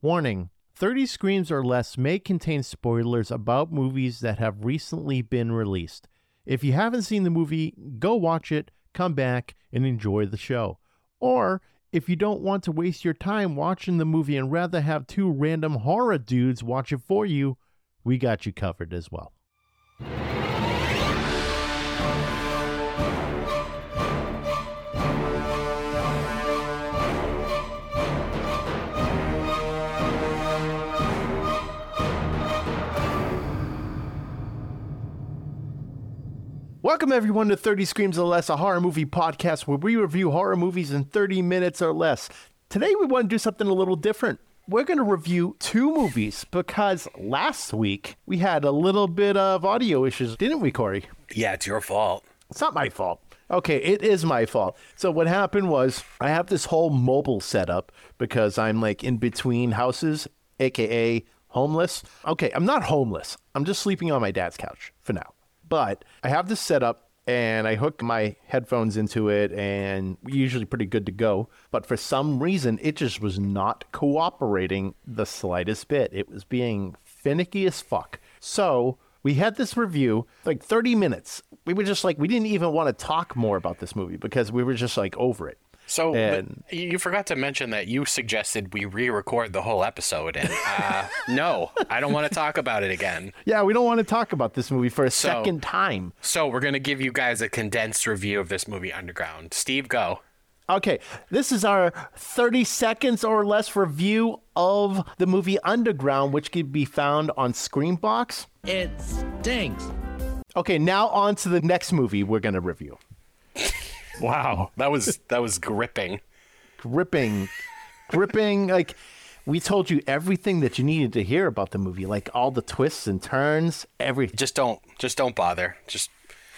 Warning, 30 Screams or Less may contain spoilers about movies that have recently been released. If you haven't seen the movie, go watch it, come back, and enjoy the show. Or, if you don't want to waste your time watching the movie and rather have two random horror dudes watch it for you, we got you covered as well. Welcome everyone to 30 Screams or Less, a horror movie podcast where we review horror movies in 30 minutes or less. Today we want to do something a little different. We're going to review two movies because last week we had a little bit of audio issues, didn't we, Corey? Yeah, it's your fault. It's not my fault. Okay, it is my fault. So what happened was I have this whole mobile setup because I'm like in between houses, aka homeless. Okay, I'm not homeless. I'm just sleeping on my dad's couch for now. But I have this set up and I hook my headphones into it and we're usually pretty good to go. But for some reason, it just was not cooperating the slightest bit. It was being finicky as fuck. So we had this review, like 30 minutes. We were just like, we didn't even want to talk more about this movie because we were just like over it. So you forgot to mention that you suggested we re-record the whole episode. And no, I don't want to talk about it again. Yeah, we don't want to talk about this movie for a second time. So we're going to give you guys a condensed review of this movie, Underground. Steve, go. Okay, this is our 30 seconds or less review of the movie Underground, which can be found on Screenbox. It stinks. Okay, now on to the next movie we're going to review. Wow, that was gripping. Gripping. Like, we told you everything that you needed to hear about the movie, like all the twists and turns, everything. Just don't bother. Just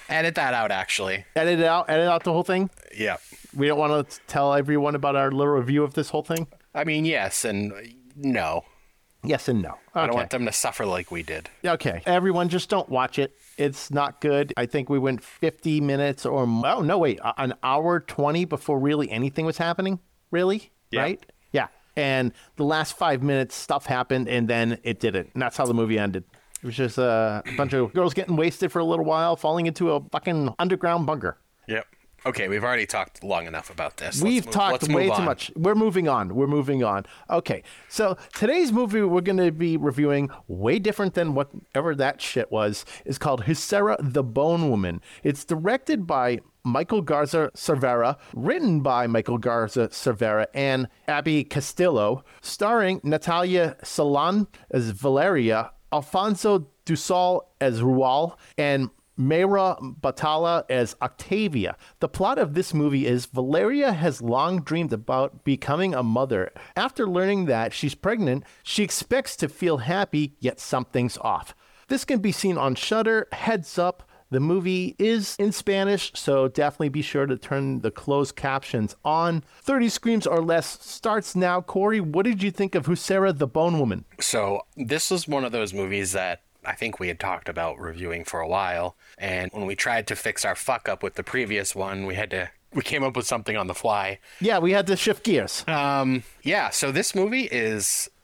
edit that out, actually. Edit out the whole thing? Yeah. We don't want to tell everyone about our little review of this whole thing? I mean, yes and no. Yes and no. Okay. I don't want them to suffer like we did. Okay. Everyone, just don't watch it. It's not good. I think we went 50 minutes or an hour 20 before really anything was happening. Really? Yeah. Right? Yeah. And the last 5 minutes, stuff happened, and then it didn't. And that's how the movie ended. It was just a bunch of girls getting wasted for a little while, falling into a fucking underground bunker. Yep. Okay, we've already talked long enough about this. We've talked way too much. We're moving on. Okay, so today's movie we're going to be reviewing, way different than whatever that shit was, is called Huesera the Bone Woman. It's directed by Michelle Garza Cervera, written by Michelle Garza Cervera and Abia Castillo, starring Natalia Solián as Valeria, Alfonso Dosal as Raúl, and Mayra Batalla as Octavia. The plot of this movie is Valeria has long dreamed about becoming a mother. After learning that she's pregnant, she expects to feel happy, yet something's off. This can be seen on Shudder. Heads up, the movie is in Spanish, so definitely be sure to turn the closed captions on. 30 Screams or Less starts now. Corey, what did you think of Huesera the Bone Woman? So this was one of those movies that I think we had talked about reviewing for a while, and when we tried to fix our fuck up with the previous one, we came up with something on the fly. Yeah, we had to shift gears. So this movie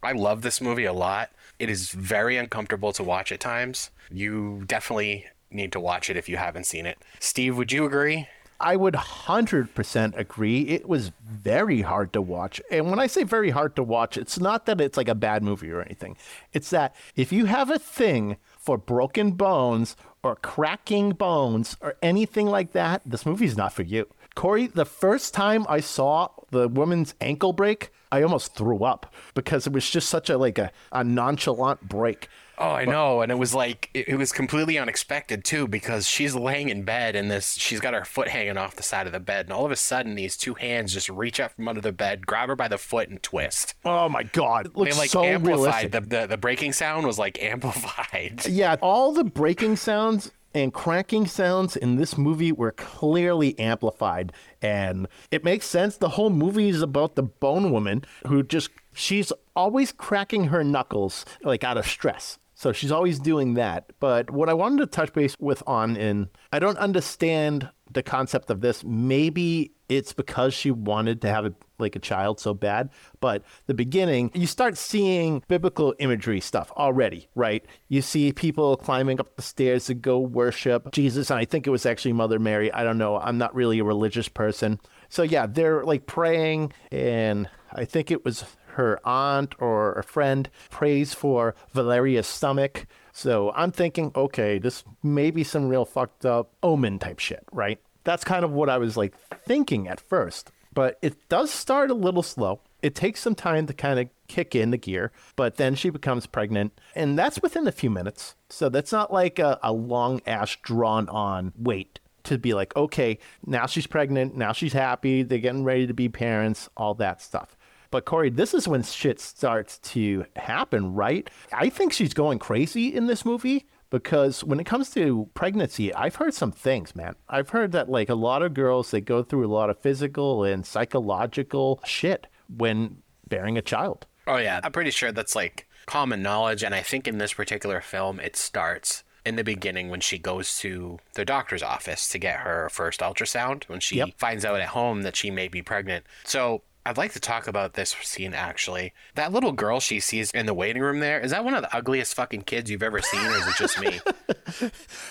I love this movie a lot. It is very uncomfortable to watch at times. You definitely need to watch it if you haven't seen it. Steve, would you agree? I would 100% agree. It was very hard to watch. And when I say very hard to watch, it's not that it's like a bad movie or anything. It's that if you have a thing for broken bones or cracking bones or anything like that, this movie's not for you. Corey, the first time I saw the woman's ankle break, I almost threw up because it was just such a nonchalant break. Oh, I know. And it was like, it was completely unexpected, too, because she's laying in bed and she's got her foot hanging off the side of the bed. And all of a sudden, these two hands just reach up from under the bed, grab her by the foot and twist. Oh, my God. It looks so amplified. The breaking sound was like amplified. Yeah, all the breaking sounds and cracking sounds in this movie were clearly amplified. And it makes sense. The whole movie is about the bone woman who just, she's always cracking her knuckles like out of stress. So she's always doing that. But what I wanted to touch base with I don't understand the concept of this. Maybe it's because she wanted to have a like a child so bad. But the beginning, you start seeing biblical imagery stuff already, right? You see people climbing up the stairs to go worship Jesus. And I think it was actually Mother Mary. I don't know. I'm not really a religious person. So yeah, they're like praying, and I think it was her aunt or a friend prays for Valeria's stomach. So I'm thinking, okay, this may be some real fucked up omen type shit, right? That's kind of what I was like thinking at first. But it does start a little slow. It takes some time to kind of kick in the gear, but then she becomes pregnant, and that's within a few minutes. So that's not like a long ass drawn on wait to be like, okay, now she's pregnant, now she's happy, they're getting ready to be parents, all that stuff. But Corey, this is when shit starts to happen, right? I think she's going crazy in this movie. Because when it comes to pregnancy, I've heard some things, man. I've heard that like a lot of girls, they go through a lot of physical and psychological shit when bearing a child. Oh, yeah. I'm pretty sure that's like common knowledge. And I think in this particular film, it starts in the beginning when she goes to the doctor's office to get her first ultrasound, when she finds out at home that she may be pregnant. So I'd like to talk about this scene, actually. That little girl she sees in the waiting room there, is that one of the ugliest fucking kids you've ever seen, or is it just me?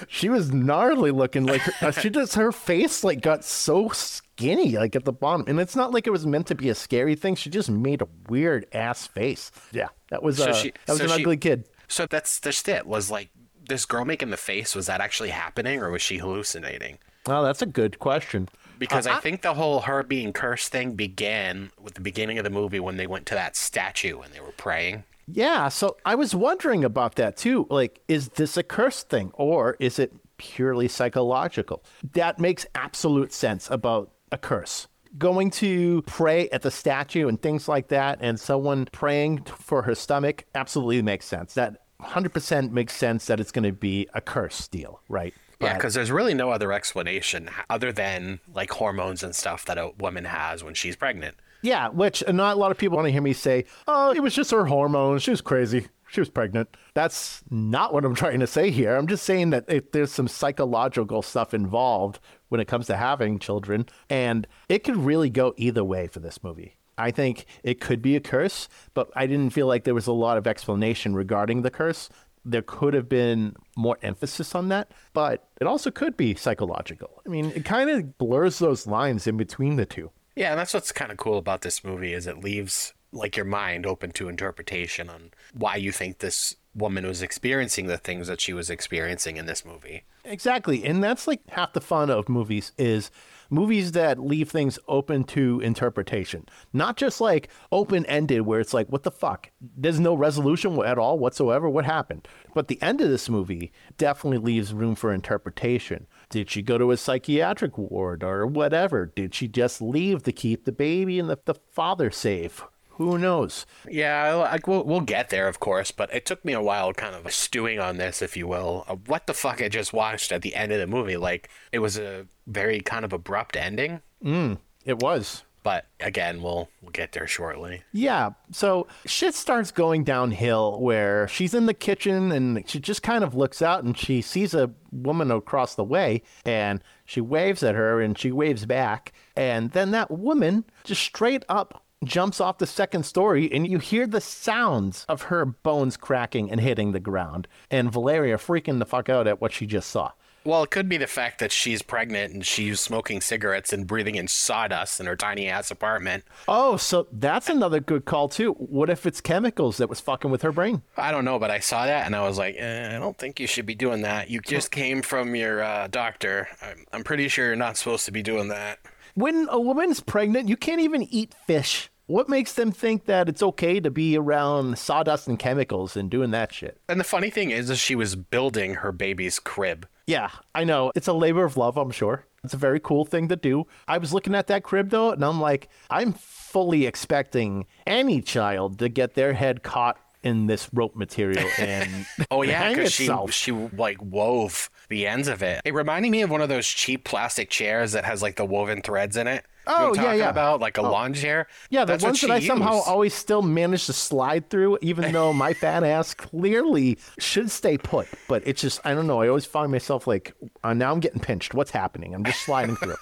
She was gnarly looking. Like, her face like got so skinny, like at the bottom. And it's not like it was meant to be a scary thing. She just made a weird ass face. Yeah, that was an ugly kid. So that's just it, was like this girl making the face, was that actually happening, or was she hallucinating? Oh, that's a good question. Because I think the whole her being cursed thing began with the beginning of the movie when they went to that statue and they were praying. Yeah, so I was wondering about that too. Like, is this a cursed thing, or is it purely psychological? That makes absolute sense about a curse. Going to pray at the statue and things like that, and someone praying for her stomach, absolutely makes sense. That 100% makes sense that it's going to be a curse deal, right? But yeah, because there's really no other explanation other than like hormones and stuff that a woman has when she's pregnant. Yeah, which not a lot of people want to hear me say, oh, it was just her hormones. She was crazy. She was pregnant. That's not what I'm trying to say here. I'm just saying that if there's some psychological stuff involved when it comes to having children, and it could really go either way for this movie. I think it could be a curse, but I didn't feel like there was a lot of explanation regarding the curse. There could have been more emphasis on that, but it also could be psychological. I mean, it kind of blurs those lines in between the two. Yeah, and that's what's kind of cool about this movie, is it leaves like your mind open to interpretation on why you think this woman was experiencing the things that she was experiencing in this movie. Exactly, and that's like half the fun of movies, is movies that leave things open to interpretation. Not just like open-ended where it's like, what the fuck? There's no resolution at all whatsoever. What happened? But the end of this movie definitely leaves room for interpretation. Did she go to a psychiatric ward or whatever? Did she just leave to keep the baby and the father safe? Who knows? Yeah, like we'll get there, of course, but it took me a while kind of stewing on this, if you will, of what the fuck I just watched at the end of the movie. Like, it was a very kind of abrupt ending. It was. But again, we'll get there shortly. Yeah, so shit starts going downhill where she's in the kitchen and she just kind of looks out and she sees a woman across the way and she waves at her and she waves back. And then that woman just straight up jumps off the second story, and you hear the sounds of her bones cracking and hitting the ground, and Valeria freaking the fuck out at what she just saw. Well, it could be the fact that she's pregnant and she's smoking cigarettes and breathing in sawdust in her tiny ass apartment. Oh, so that's another good call too. What if it's chemicals that was fucking with her brain? I don't know, but I saw that and I was like, I don't think you should be doing that. You just came from your doctor. I'm pretty sure you're not supposed to be doing that. When a woman's pregnant, you can't even eat fish. What makes them think that it's okay to be around sawdust and chemicals and doing that shit? And the funny thing is she was building her baby's crib. Yeah, I know. It's a labor of love, I'm sure. It's a very cool thing to do. I was looking at that crib, though, and I'm like, I'm fully expecting any child to get their head caught in this rope material and oh yeah, because she like wove the ends of it. It reminded me of one of those cheap plastic chairs that has like the woven threads in it. Oh, you know, yeah. About like a lawn chair. Yeah, the ones that I somehow always still manage to slide through, even though my fat ass clearly should stay put. But it's just, I don't know. I always find myself like, now I'm getting pinched. What's happening? I'm just sliding through.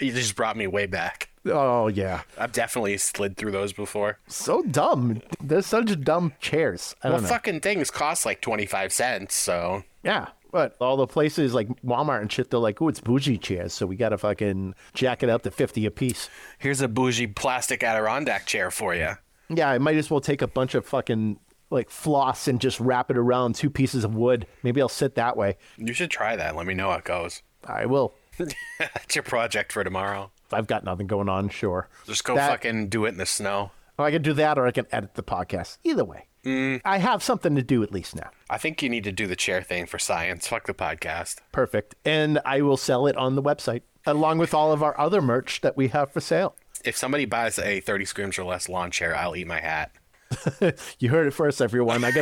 You just brought me way back. Oh, yeah. I've definitely slid through those before. So dumb. They're such dumb chairs. I don't know. Fucking things cost like 25 cents, so. Yeah. But all the places like Walmart and shit, they're like, oh, it's bougie chairs, so we got to fucking jack it up to 50 a piece. Here's a bougie plastic Adirondack chair for you. Yeah, I might as well take a bunch of fucking like floss and just wrap it around two pieces of wood. Maybe I'll sit that way. You should try that. Let me know how it goes. I will. That's your project for tomorrow. I've got nothing going on, sure. Just go fucking do it in the snow. I can do that, or I can edit the podcast. Either way. I have something to do at least now. I think you need to do the chair thing for science. Fuck the podcast. Perfect. And I will sell it on the website, along with all of our other merch that we have for sale. If somebody buys a 30 Screams or Less lawn chair, I'll eat my hat. You heard it first, everyone. I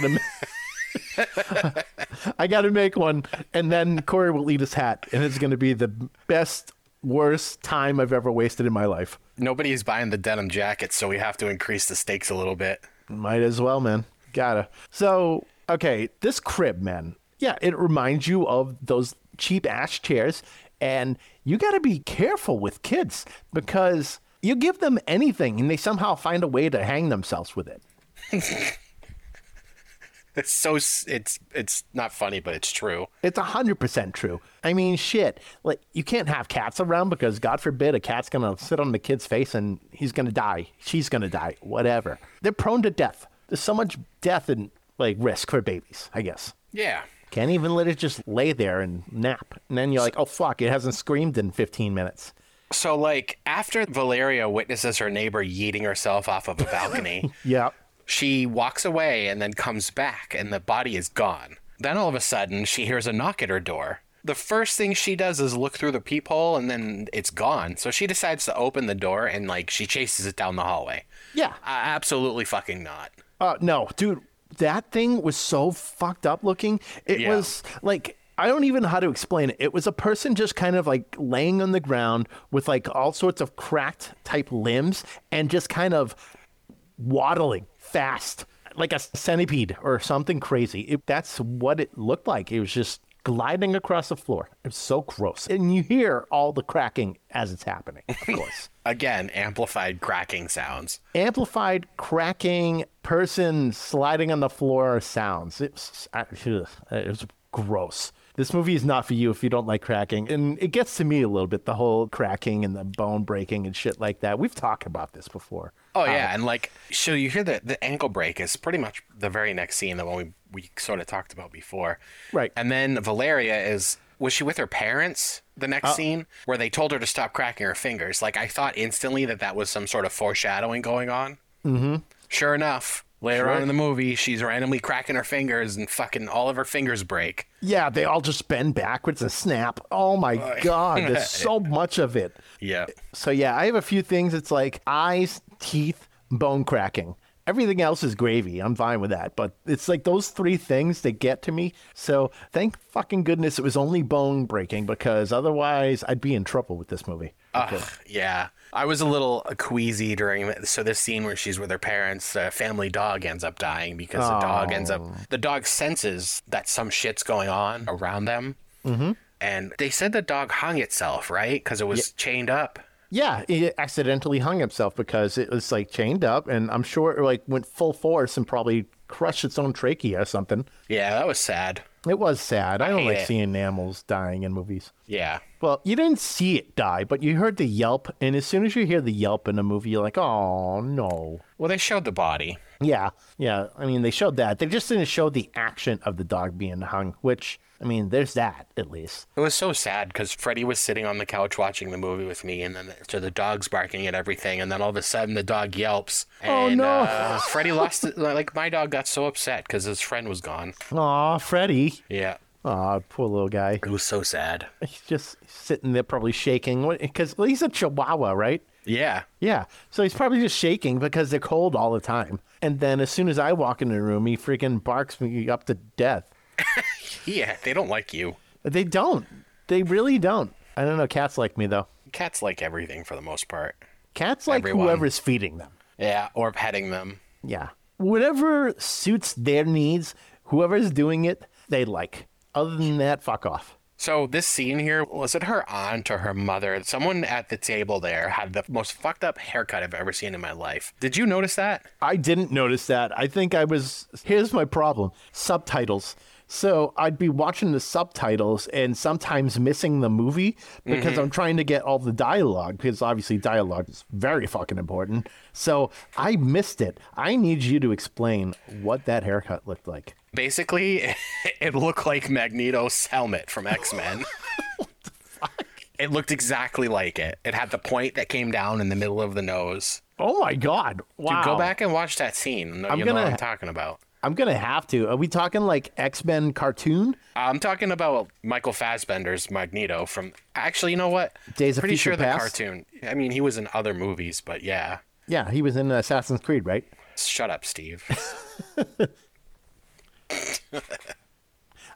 gotta make one, and then Corey will eat his hat, and it's gonna be the best, worst time I've ever wasted in my life. Nobody is buying the denim jackets, so we have to increase the stakes a little bit. Might as well, man. Gotta. So, okay, this crib, man. Yeah, it reminds you of those cheap ass chairs, and you gotta be careful with kids because you give them anything, and they somehow find a way to hang themselves with it. It's so it's not funny, but it's true. It's 100% true. I mean, shit. Like, you can't have cats around because, God forbid, a cat's going to sit on the kid's face and he's going to die. She's going to die. Whatever. They're prone to death. There's so much death and, like, risk for babies, I guess. Yeah. Can't even let it just lay there and nap. And then you're like, oh, fuck, it hasn't screamed in 15 minutes. So, like, after Valeria witnesses her neighbor yeeting herself off of a balcony. Yeah. She walks away and then comes back, and the body is gone. Then all of a sudden, she hears a knock at her door. The first thing she does is look through the peephole, and then it's gone. So she decides to open the door, and, like, she chases it down the hallway. Yeah. Absolutely fucking not. No, dude, that thing was so fucked up looking. It was, like, I don't even know how to explain it. It was a person just kind of, like, laying on the ground with, like, all sorts of cracked-type limbs and just kind of waddling. Fast, like a centipede or something crazy. That's what it looked like. It was just gliding across the floor. It's so gross. And you hear all the cracking as it's happening, of course. Again, amplified cracking sounds. Amplified cracking, person sliding on the floor sounds. It was gross. This movie is not for you if you don't like cracking. And it gets to me a little bit, the whole cracking and the bone breaking and shit like that. We've talked about this before. Oh, yeah. And like, so you hear the ankle break is pretty much the very next scene, the one we sort of talked about before. Right. And then Valeria was she with her parents the next scene where they told her to stop cracking her fingers? Like, I thought instantly that was some sort of foreshadowing going on. Mm-hmm. Sure enough. Later on in the movie, she's randomly cracking her fingers and fucking all of her fingers break. Yeah, they all just bend backwards and snap. Oh, my God. There's so much of it. Yeah. So, yeah, I have a few things. It's like eyes, teeth, bone cracking. Everything else is gravy. I'm fine with that. But it's like those three things that get to me. So thank fucking goodness it was only bone breaking because otherwise I'd be in trouble with this movie. Yeah. I was a little queasy so this scene where she's with her parents, the family dog ends up dying because the dog senses that some shit's going on around them. Mm-hmm. And they said the dog hung itself, right? Because it was chained up. Yeah, he accidentally hung himself because it was, like, chained up, and I'm sure it, like, went full force and probably crushed its own trachea or something. Yeah, that was sad. It was sad. I don't like seeing animals dying in movies. Yeah. Well, you didn't see it die, but you heard the yelp, and as soon as you hear the yelp in a movie, you're like, oh, no. Well, they showed the body. Yeah. I mean, they showed that. They just didn't show the action of the dog being hung, which... I mean, there's that, at least. It was so sad because Freddie was sitting on the couch watching the movie with me, and then so the dog's barking at everything, and then all of a sudden the dog yelps. And, oh, no. Freddie lost it. Like, my dog got so upset because his friend was gone. Aw, Freddie. Yeah. Aw, poor little guy. It was so sad. He's just sitting there probably shaking because he's a Chihuahua, right? Yeah. Yeah. So he's probably just shaking because they're cold all the time. And then as soon as I walk in the room, he freaking barks me up to death. Yeah, they don't like you. They don't. They really don't. I don't know. Cats like me, though. Cats like everything for the most part. Cats like whoever's feeding them. Yeah, or petting them. Yeah. Whatever suits their needs, whoever's doing it, they like. Other than that, fuck off. So this scene here, was it her aunt or her mother? Someone at the table there had the most fucked up haircut I've ever seen in my life. Did you notice that? I didn't notice that. I think I was, here's my problem, subtitles. So I'd be watching the subtitles and sometimes missing the movie because I'm trying to get all the dialogue, because obviously dialogue is very fucking important. So I missed it. I need you to explain what that haircut looked like. Basically, it looked like Magneto's helmet from X-Men. What the fuck? It looked exactly like it. It had the point that came down in the middle of the nose. Oh, my God. Wow. Dude, go back and watch that scene. You know what I'm talking about. I'm going to have to. Are we talking like X-Men cartoon? I'm talking about Michael Fassbender's Magneto from... Actually, you know what? Days of Future Past? The cartoon. I mean, he was in other movies, but yeah. Yeah, he was in Assassin's Creed, right? Shut up, Steve.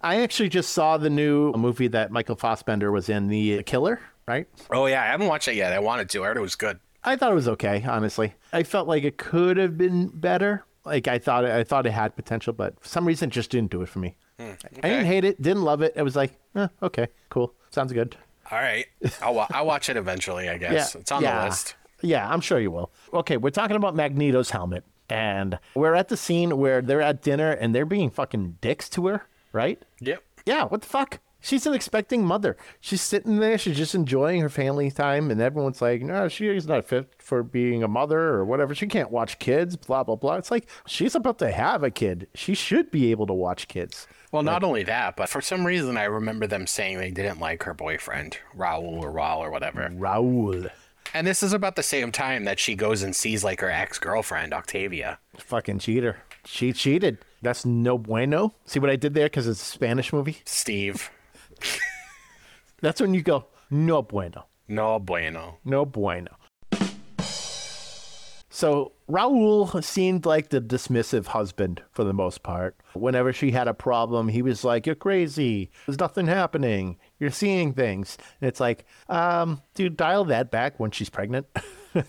I actually just saw the new movie that Michael Fassbender was in, The Killer, right? Oh, yeah. I haven't watched it yet. I wanted to. I heard it was good. I thought it was okay, honestly. I felt like it could have been better. Like I thought it had potential, but for some reason it just didn't do it for me. Okay. I didn't hate it, didn't love it. It was like, okay, cool, sounds good. All right, I'll watch it eventually, I guess. Yeah. It's on the list. Yeah, I'm sure you will. Okay, we're talking about Magneto's helmet, and we're at the scene where they're at dinner and they're being fucking dicks to her, right? Yep. Yeah. What the fuck? She's an expecting mother. She's sitting there. She's just enjoying her family time. And everyone's like, no, she's not fit for being a mother or whatever. She can't watch kids, blah, blah, blah. It's like, she's about to have a kid. She should be able to watch kids. Well, not only that, but for some reason, I remember them saying they didn't like her boyfriend, Raúl or whatever. Raúl. And this is about the same time that she goes and sees like her ex-girlfriend, Octavia. Fucking cheater. She cheated. That's no bueno. See what I did there? Because it's a Spanish movie. Steve. That's when you go, no bueno. No bueno. No bueno. So Raúl seemed like the dismissive husband for the most part. Whenever she had a problem, he was like, you're crazy. There's nothing happening. You're seeing things. And it's like, dude, dial that back when she's pregnant.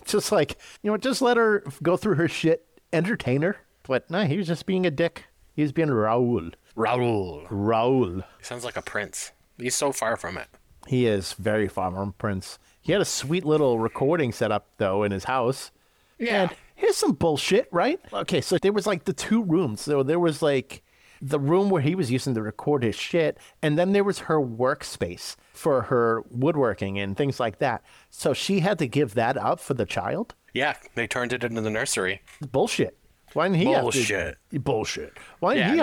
Just like, you know, just let her go through her shit, entertain her. But no, he was just being a dick. He was being Raúl. Raúl. He sounds like a prince. He's so far from it. He is very far from Prince. He had a sweet little recording set up, though, in his house. Yeah. And here's some bullshit, right? Okay, so there was, like, the two rooms. So there was, like, the room where he was using to record his shit, and then there was her workspace for her woodworking and things like that. So she had to give that up for the child? Yeah, they turned it into the nursery. Bullshit. Why didn't he have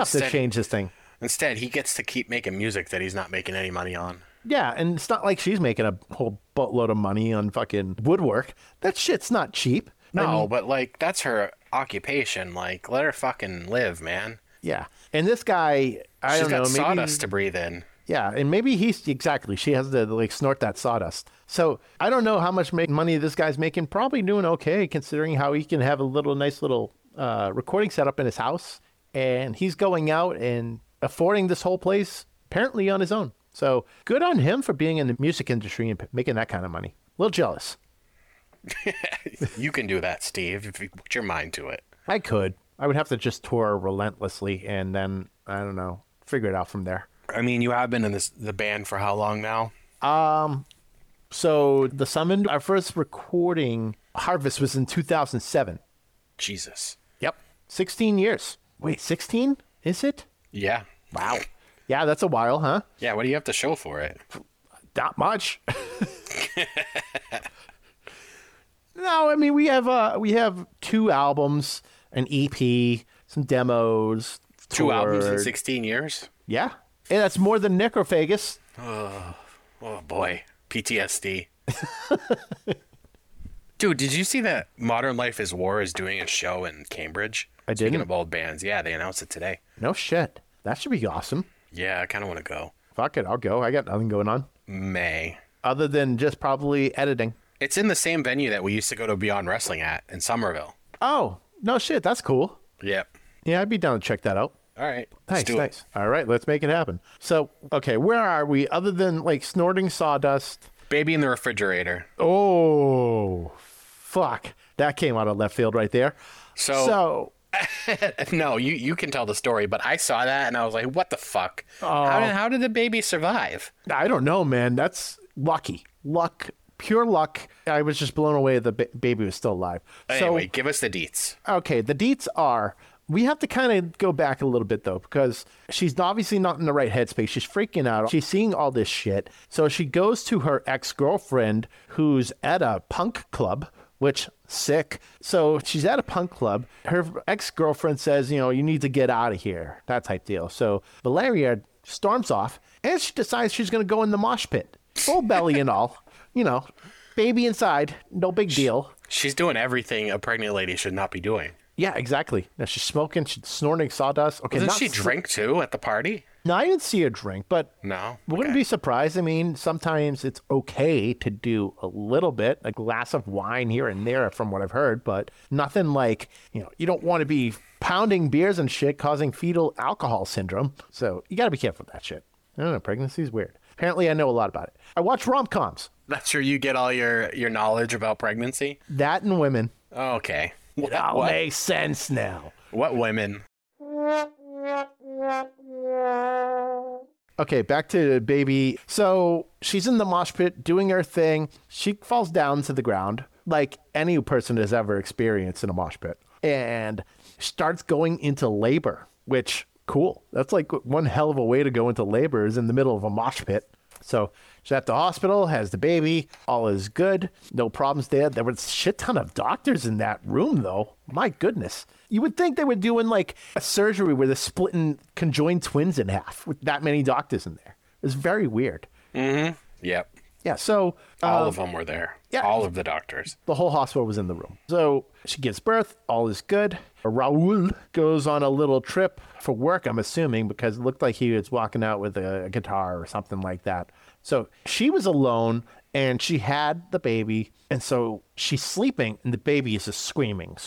to change this thing? Instead, he gets to keep making music that he's not making any money on. Yeah, and it's not like she's making a whole boatload of money on fucking woodwork. That shit's not cheap. No, but, like, that's her occupation. Like, let her fucking live, man. Yeah. And this guy, I don't know. She's got sawdust to breathe in. Yeah, and maybe she has to, like, snort that sawdust. So I don't know how much money this guy's making. Probably doing okay, considering how he can have a nice little recording set up in his house. And he's going out and affording this whole place apparently on his own. So good on him for being in the music industry and making that kind of money. A little jealous. You can do that, Steve, if you put your mind to it. I could. I would have to just tour relentlessly and then, I don't know, figure it out from there. I mean, you have been in the band for how long now? So The Summon, our first recording, Harvest, was in 2007. Jesus. Yep. 16 years. Wait, 16? Is it? Yeah. Wow. Yeah, that's a while, huh? Yeah, what do you have to show for it? Not much. No, I mean, we have two albums, an EP, some demos. Two albums in 16 years? Yeah. And that's more than Necrophagus. Oh boy. PTSD. Dude, did you see that Modern Life is War is doing a show in Cambridge? I didn't. Speaking of old bands, yeah, they announced it today. No shit. That should be awesome. Yeah, I kind of want to go. Fuck it, I'll go. I got nothing going on. May. Other than just probably editing. It's in the same venue that we used to go to Beyond Wrestling at in Somerville. Oh, no shit. That's cool. Yep. Yeah, I'd be down to check that out. All right. Nice. All right, let's make it happen. So, okay, where are we other than like snorting sawdust? Baby in the refrigerator. Oh, fuck. That came out of left field right there. So No, you can tell the story, but I saw that and I was like, what the fuck? How did the baby survive? I don't know, man. That's lucky. Luck. Pure luck. I was just blown away the baby was still alive. Anyway, so, give us the deets. Okay, the deets are... We have to kind of go back a little bit, though, because she's obviously not in the right headspace. She's freaking out. She's seeing all this shit. So she goes to her ex-girlfriend who's at a punk club, which... Sick. So she's at a punk club. Her ex-girlfriend says, you know, you need to get out of here, that type deal. So Valeria storms off and she decides she's going to go in the mosh pit, full belly and all, you know, baby inside, no big deal. She's doing everything a pregnant lady should not be doing. Yeah, exactly. Now she's smoking, she's snorting sawdust. Okay, didn't she drink too at the party? No, I didn't see her drink, but no, wouldn't be surprised. I mean, sometimes it's okay to do a little bit, a glass of wine here and there from what I've heard, but nothing like, you know, you don't want to be pounding beers and shit causing fetal alcohol syndrome. So you got to be careful with that shit. I don't know. Pregnancy's weird. Apparently I know a lot about it. I watch rom-coms. That's where you get all your knowledge about pregnancy? That and women. Oh, okay. It all makes sense now. What women? Okay, back to baby. So she's in the mosh pit doing her thing. She falls down to the ground like any person has ever experienced in a mosh pit and starts going into labor, which, cool. That's like one hell of a way to go into labor is in the middle of a mosh pit. So she's at the hospital, has the baby, all is good, no problems there. There was a shit ton of doctors in that room, though. My goodness. You would think they were doing like a surgery where they're splitting conjoined twins in half with that many doctors in there. It was very weird. Mm-hmm. Yep. Yeah, so... all of them were there. Yeah. All of the doctors. The whole hospital was in the room. So she gives birth. All is good. Raúl goes on a little trip for work, I'm assuming, because it looked like he was walking out with a guitar or something like that. So she was alone, and she had the baby, and so she's sleeping, and the baby is just screaming.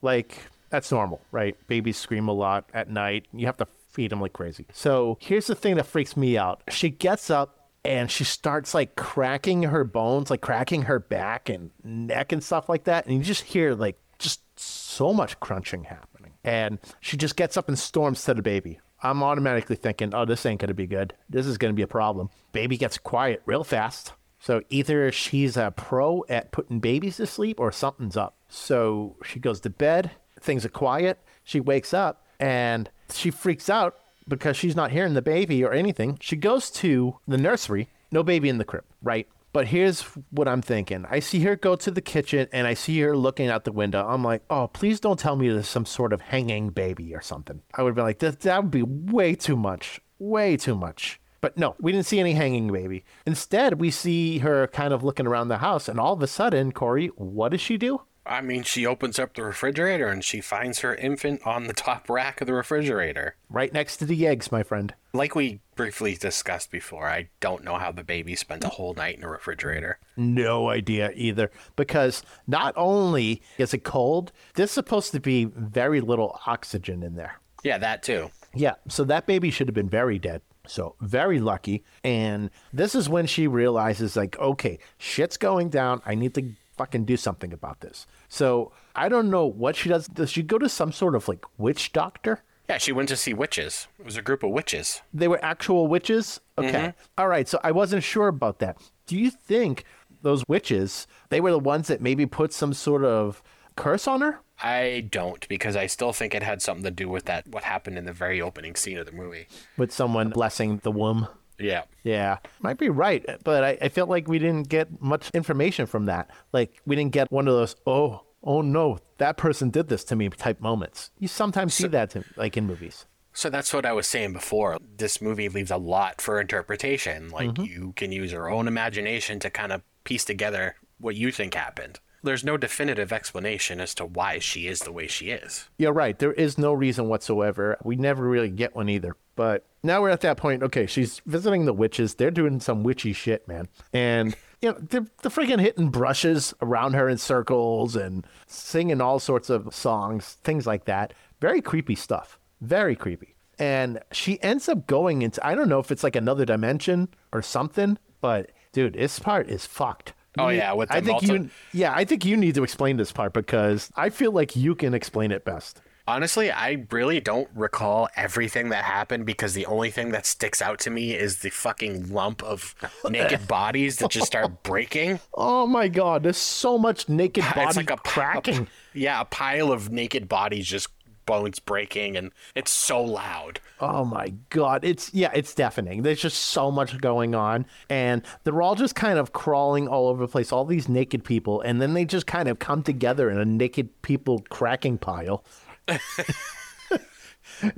Like, that's normal, right? Babies scream a lot at night. You have to feed them like crazy. So here's the thing that freaks me out. She gets up, and she starts like cracking her bones, like cracking her back and neck and stuff like that. And you just hear like just so much crunching happening. And she just gets up and storms to the baby. I'm automatically thinking, oh, this ain't going to be good. This is going to be a problem. Baby gets quiet real fast. So either she's a pro at putting babies to sleep or something's up. So she goes to bed. Things are quiet. She wakes up and she freaks out. Because she's not hearing the baby or anything. She goes to the nursery. No baby in the crib, right? But here's what I'm thinking. I see her go to the kitchen, and I see her looking out the window. I'm like, oh, please don't tell me there's some sort of hanging baby or something. I would be like, that would be way too much. Way too much. But no, we didn't see any hanging baby. Instead, we see her kind of looking around the house, and all of a sudden, Corey, what does she do? I mean, she opens up the refrigerator and she finds her infant on the top rack of the refrigerator. Right next to the eggs, my friend. Like we briefly discussed before, I don't know how the baby spent a whole night in a refrigerator. No idea either. Because not only is it cold, there's supposed to be very little oxygen in there. Yeah, that too. Yeah, so that baby should have been very dead. So very lucky. And this is when she realizes, like, okay, shit's going down. I need to fucking do something about this. So I don't know what she does. Does she go to some sort of like witch doctor? Yeah, she went to see witches. It was a group of witches. They were actual witches? Okay. Mm-hmm. All right. So I wasn't sure about that. Do you think those witches, they were the ones that maybe put some sort of curse on her? I don't, because I still think it had something to do with that, what happened in the very opening scene of the movie. With someone blessing the womb. Yeah. Yeah. Might be right. But I felt like we didn't get much information from that. Like, we didn't get one of those, oh no, that person did this to me type moments. You sometimes see that, like, in movies. So that's what I was saying before. This movie leaves a lot for interpretation. Like, mm-hmm. You can use your own imagination to kind of piece together what you think happened. There's no definitive explanation as to why she is the way she is. Yeah, right. There is no reason whatsoever. We never really get one either. But now we're at that point. Okay, she's visiting the witches. They're doing some witchy shit, man. And, you know, they're freaking hitting brushes around her in circles and singing all sorts of songs, things like that. Very creepy stuff. Very creepy. And she ends up going into, I don't know if it's like another dimension or something, but dude, this part is fucked. Oh yeah, with the I think you need to explain this part because I feel like you can explain it best. Honestly, I really don't recall everything that happened because the only thing that sticks out to me is the fucking lump of naked bodies that just start breaking. Oh my God, there's so much naked body it's like a cracking. A pile of naked bodies, just bones breaking, and it's so loud. Oh my God, it's deafening. There's just so much going on, and they're all just kind of crawling all over the place, all these naked people, and then they just kind of come together in a naked people cracking pile.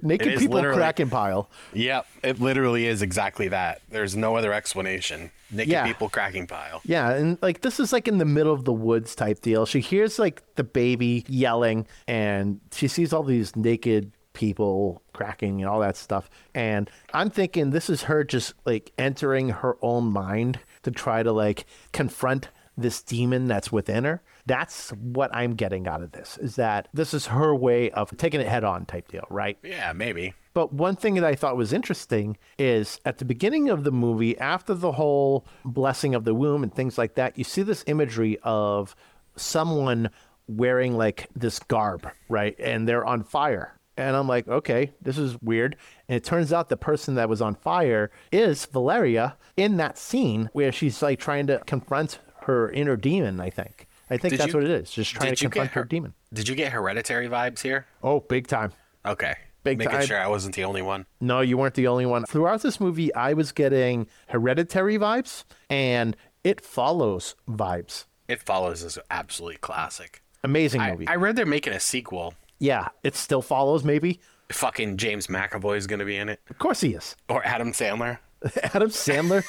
Naked people cracking pile. Yep, it literally is exactly that. There's no other explanation. Naked people cracking pile. Yeah, and like this is like in the middle of the woods type deal. She hears like the baby yelling, and she sees all these naked people cracking and all that stuff. And I'm thinking this is her just like entering her own mind to try to like confront this demon that's within her. That's what I'm getting out of this, is that this is her way of taking it head on type deal, right? Yeah, maybe. But one thing that I thought was interesting is at the beginning of the movie, after the whole blessing of the womb and things like that, you see this imagery of someone wearing like this garb, right? And they're on fire. And I'm like, okay, this is weird. And it turns out the person that was on fire is Valeria in that scene where she's like trying to confront her inner demon, I think. That's what it is. Just trying to confront her demon. Did you get Hereditary vibes here? Oh, big time. Okay. Making sure I wasn't the only one. No, you weren't the only one. Throughout this movie, I was getting Hereditary vibes and It Follows vibes. It Follows is absolutely classic. Amazing movie. I read they're making a sequel. Yeah. It Still Follows, maybe. Fucking James McAvoy is going to be in it. Of course he is. Or Adam Sandler. Adam Sandler?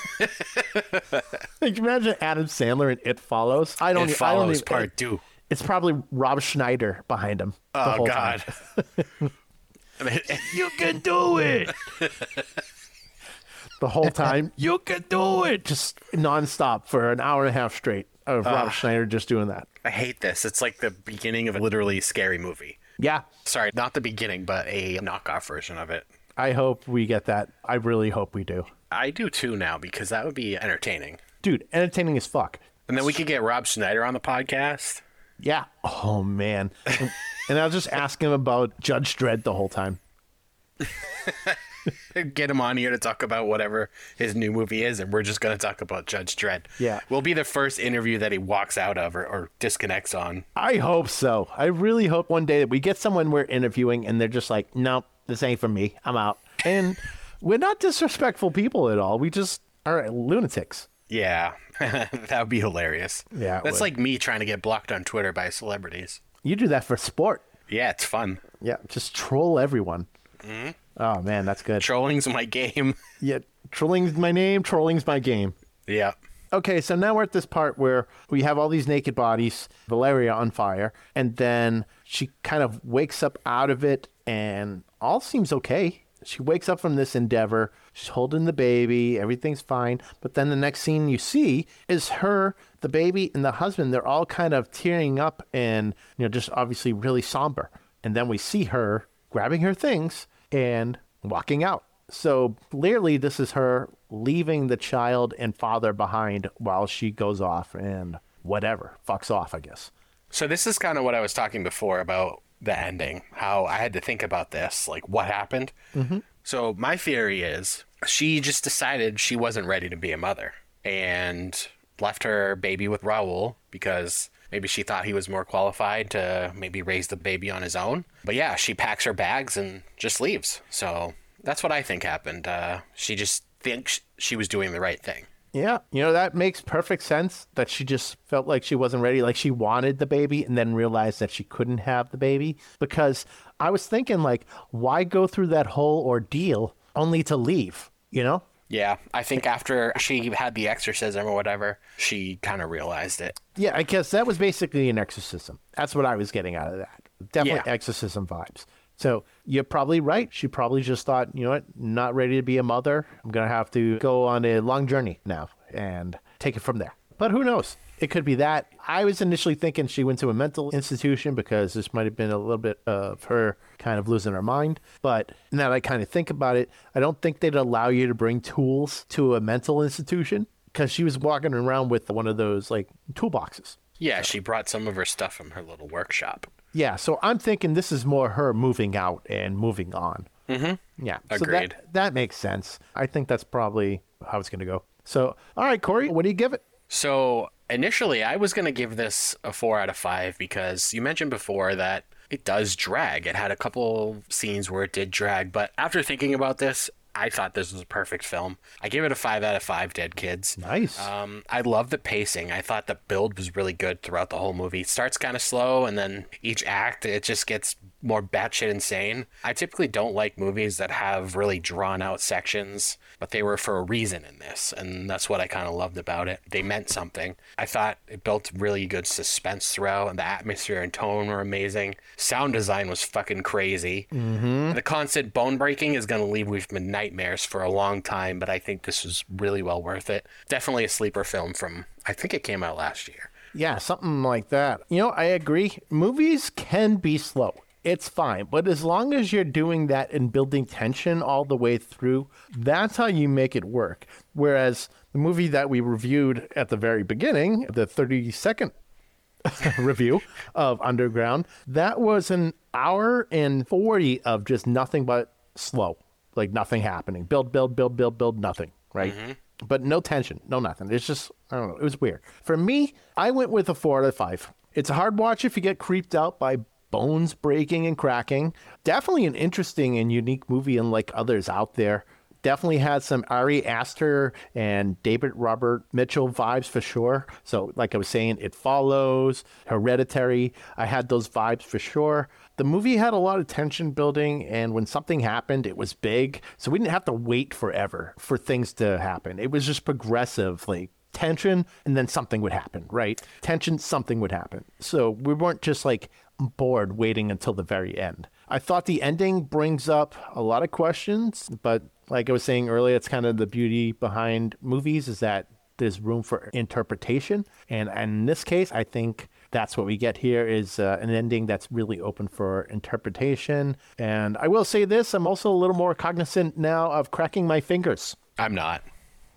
Can you imagine Adam Sandler in It Follows? It Follows Part 2. It's probably Rob Schneider behind him. Oh, God. I mean, you can do it. The whole time. You can do it. Just nonstop for an hour and a half straight of Rob Schneider just doing that. I hate this. It's like the beginning of a literally scary movie. Yeah. Sorry, not the beginning, but a knockoff version of it. I hope we get that. I really hope we do. I do too now, because that would be entertaining. Dude, entertaining as fuck. And then we could get Rob Schneider on the podcast. Yeah. Oh, man. And I'll just ask him about Judge Dredd the whole time. Get him on here to talk about whatever his new movie is, and we're just going to talk about Judge Dredd. Yeah. We'll be the first interview that he walks out of or disconnects on. I hope so. I really hope one day that we get someone we're interviewing, and they're just like, nope. This ain't for me. I'm out. And we're not disrespectful people at all. We just are lunatics. Yeah. That would be hilarious. Yeah. That's like me trying to get blocked on Twitter by celebrities. You do that for sport. Yeah, it's fun. Yeah. Just troll everyone. Mm-hmm. Oh, man, that's good. Trolling's my game. Yeah. Trolling's my name. Trolling's my game. Yeah. Okay, so now we're at this part where we have all these naked bodies, Valeria on fire, and then she kind of wakes up out of it and all seems okay. She wakes up from this endeavor. She's holding the baby. Everything's fine. But then the next scene you see is her, the baby, and the husband. They're all kind of tearing up and, you know, just obviously really somber. And then we see her grabbing her things and walking out. So clearly this is her leaving the child and father behind while she goes off and whatever, fucks off, I guess. So this is kind of what I was talking before about the ending, how I had to think about this, like what happened. Mm-hmm. So my theory is she just decided she wasn't ready to be a mother and left her baby with Raúl because maybe she thought he was more qualified to maybe raise the baby on his own. But yeah, she packs her bags and just leaves. So that's what I think happened. She just thinks she was doing the right thing. Yeah. You know, that makes perfect sense that she just felt like she wasn't ready. Like she wanted the baby and then realized that she couldn't have the baby. Because I was thinking, like, why go through that whole ordeal only to leave, you know? Yeah. I think after she had the exorcism or whatever, she kind of realized it. Yeah. I guess that was basically an exorcism. That's what I was getting out of that. Definitely exorcism vibes. So you're probably right. She probably just thought, you know what, not ready to be a mother. I'm going to have to go on a long journey now and take it from there. But who knows? It could be that. I was initially thinking she went to a mental institution because this might have been a little bit of her kind of losing her mind. But now that I kind of think about it, I don't think they'd allow you to bring tools to a mental institution. because she was walking around with one of those like toolboxes. Yeah, she brought some of her stuff from her little workshop. Yeah, so I'm thinking this is more her moving out and moving on. Mm-hmm. Yeah, agreed. So that makes sense. I think that's probably how it's going to go. So, all right, Corey, what do you give it? So initially, I was going to give this a 4 out of 5 because you mentioned before that it does drag. It had a couple scenes where it did drag, but after thinking about this, I thought this was a perfect film. I gave it a 5 out of 5 dead kids. Nice. I love the pacing. I thought the build was really good throughout the whole movie. It starts kind of slow, and then each act, it just gets more batshit insane. I typically don't like movies that have really drawn out sections, but they were for a reason in this, and that's what I kind of loved about it. They meant something. I thought it built really good suspense throughout, and the atmosphere and tone were amazing. Sound design was fucking crazy. Mm-hmm. The constant bone breaking is going to leave with nightmares for a long time, but I think this was really well worth it. Definitely a sleeper film from, I think it came out last year. Yeah, something like that. You know, I agree. Movies can be slow. It's fine. But as long as you're doing that and building tension all the way through, that's how you make it work. Whereas the movie that we reviewed at the very beginning, the 32nd review of Underground, that was an hour and 40 of just nothing but slow. Like nothing happening. Build, nothing, right? Mm-hmm. But no tension, no nothing. It's just, I don't know, it was weird. For me, I went with a 4 out of 5. It's a hard watch if you get creeped out by bones breaking and cracking. Definitely an interesting and unique movie unlike others out there. Definitely had some Ari Aster and David Robert Mitchell vibes for sure. So like I was saying, It Follows, Hereditary. I had those vibes for sure. The movie had a lot of tension building, and when something happened, it was big. So we didn't have to wait forever for things to happen. It was just progressive, like tension, and then something would happen, right? Tension, something would happen. So we weren't just like bored waiting until the very end. I thought the ending brings up a lot of questions, but like I was saying earlier, it's kind of the beauty behind movies is that there's room for interpretation. And in this case, I think that's what we get here is an ending that's really open for interpretation. And I will say this, I'm also a little more cognizant now of cracking my fingers. I'm not.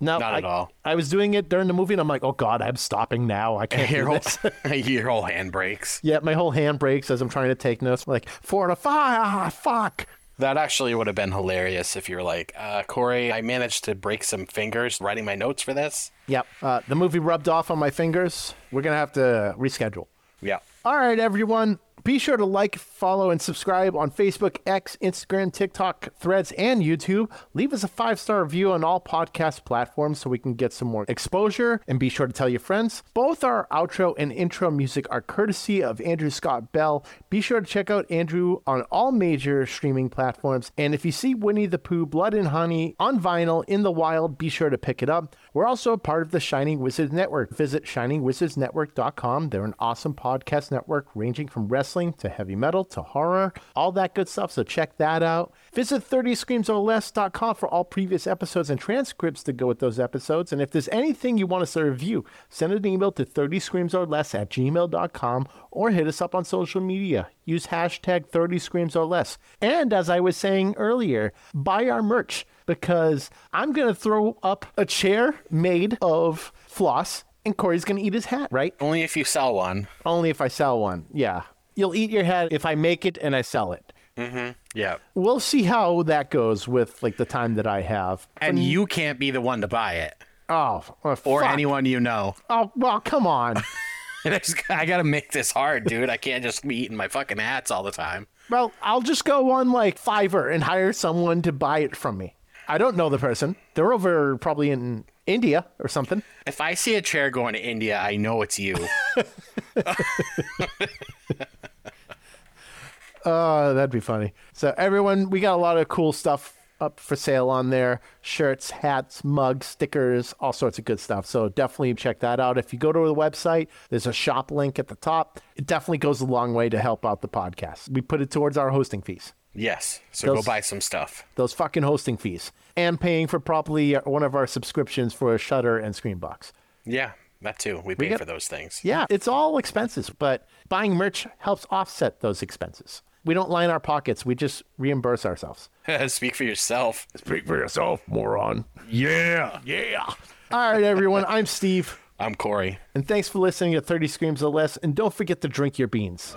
No, not at all. I was doing it during the movie, and I'm like, oh, God, I'm stopping now. I can't do this. Your whole hand breaks. Yeah, my whole hand breaks as I'm trying to take notes. I'm like, 4 out of 5, fuck. That actually would have been hilarious if you were like, Corey, I managed to break some fingers writing my notes for this. Yep. The movie rubbed off on my fingers. We're going to have to reschedule. Yeah. All right, everyone. Be sure to like, follow, and subscribe on Facebook, X, Instagram, TikTok, Threads, and YouTube. Leave us a 5-star review on all podcast platforms so we can get some more exposure. And be sure to tell your friends. Both our outro and intro music are courtesy of Andrew Scott Bell. Be sure to check out Andrew on all major streaming platforms. And if you see Winnie the Pooh, Blood and Honey on vinyl in the wild, be sure to pick it up. We're also a part of the Shining Wizards Network. Visit ShiningWizardsNetwork.com. They're an awesome podcast network ranging from wrestling to heavy metal to horror, all that good stuff, so check that out. Visit 30screamsorless.com for all previous episodes and transcripts to go with those episodes. And if there's anything you want us to review, send an email to 30screamsorless@gmail.com or hit us up on social media. Use hashtag 30screamsorless. And as I was saying earlier, buy our merch because I'm going to throw up a chair made of floss and Corey's going to eat his hat, right? Only if you sell one. Only if I sell one, yeah. You'll eat your hat if I make it and I sell it. Mm-hmm. Yeah. We'll see how that goes with like the time that I have. And you can't be the one to buy it. Oh, or fuck. Anyone you know. Oh, well, come on. I got to make this hard, dude. I can't just be eating my fucking hats all the time. Well, I'll just go on like Fiverr and hire someone to buy it from me. I don't know the person. They're over probably in India or something. If I see a chair going to India, I know it's you. That'd be funny. So everyone, we got a lot of cool stuff up for sale on there. Shirts, hats, mugs, stickers, all sorts of good stuff. So definitely check that out. If you go to the website, there's a shop link at the top. It definitely goes a long way to help out the podcast. We put it towards our hosting fees. Yes. So go buy some stuff. Those fucking hosting fees. And paying for probably one of our subscriptions for Shudder and Screenbox. Yeah. That too. We pay for those things. Yeah. It's all expenses, but buying merch helps offset those expenses. we don't line our pockets. We just reimburse ourselves. Speak for yourself. Speak for yourself, moron. Yeah. Yeah. All right, everyone. I'm Steve. I'm Corey. And thanks for listening to 30 Screams or Less. And don't forget to drink your beans.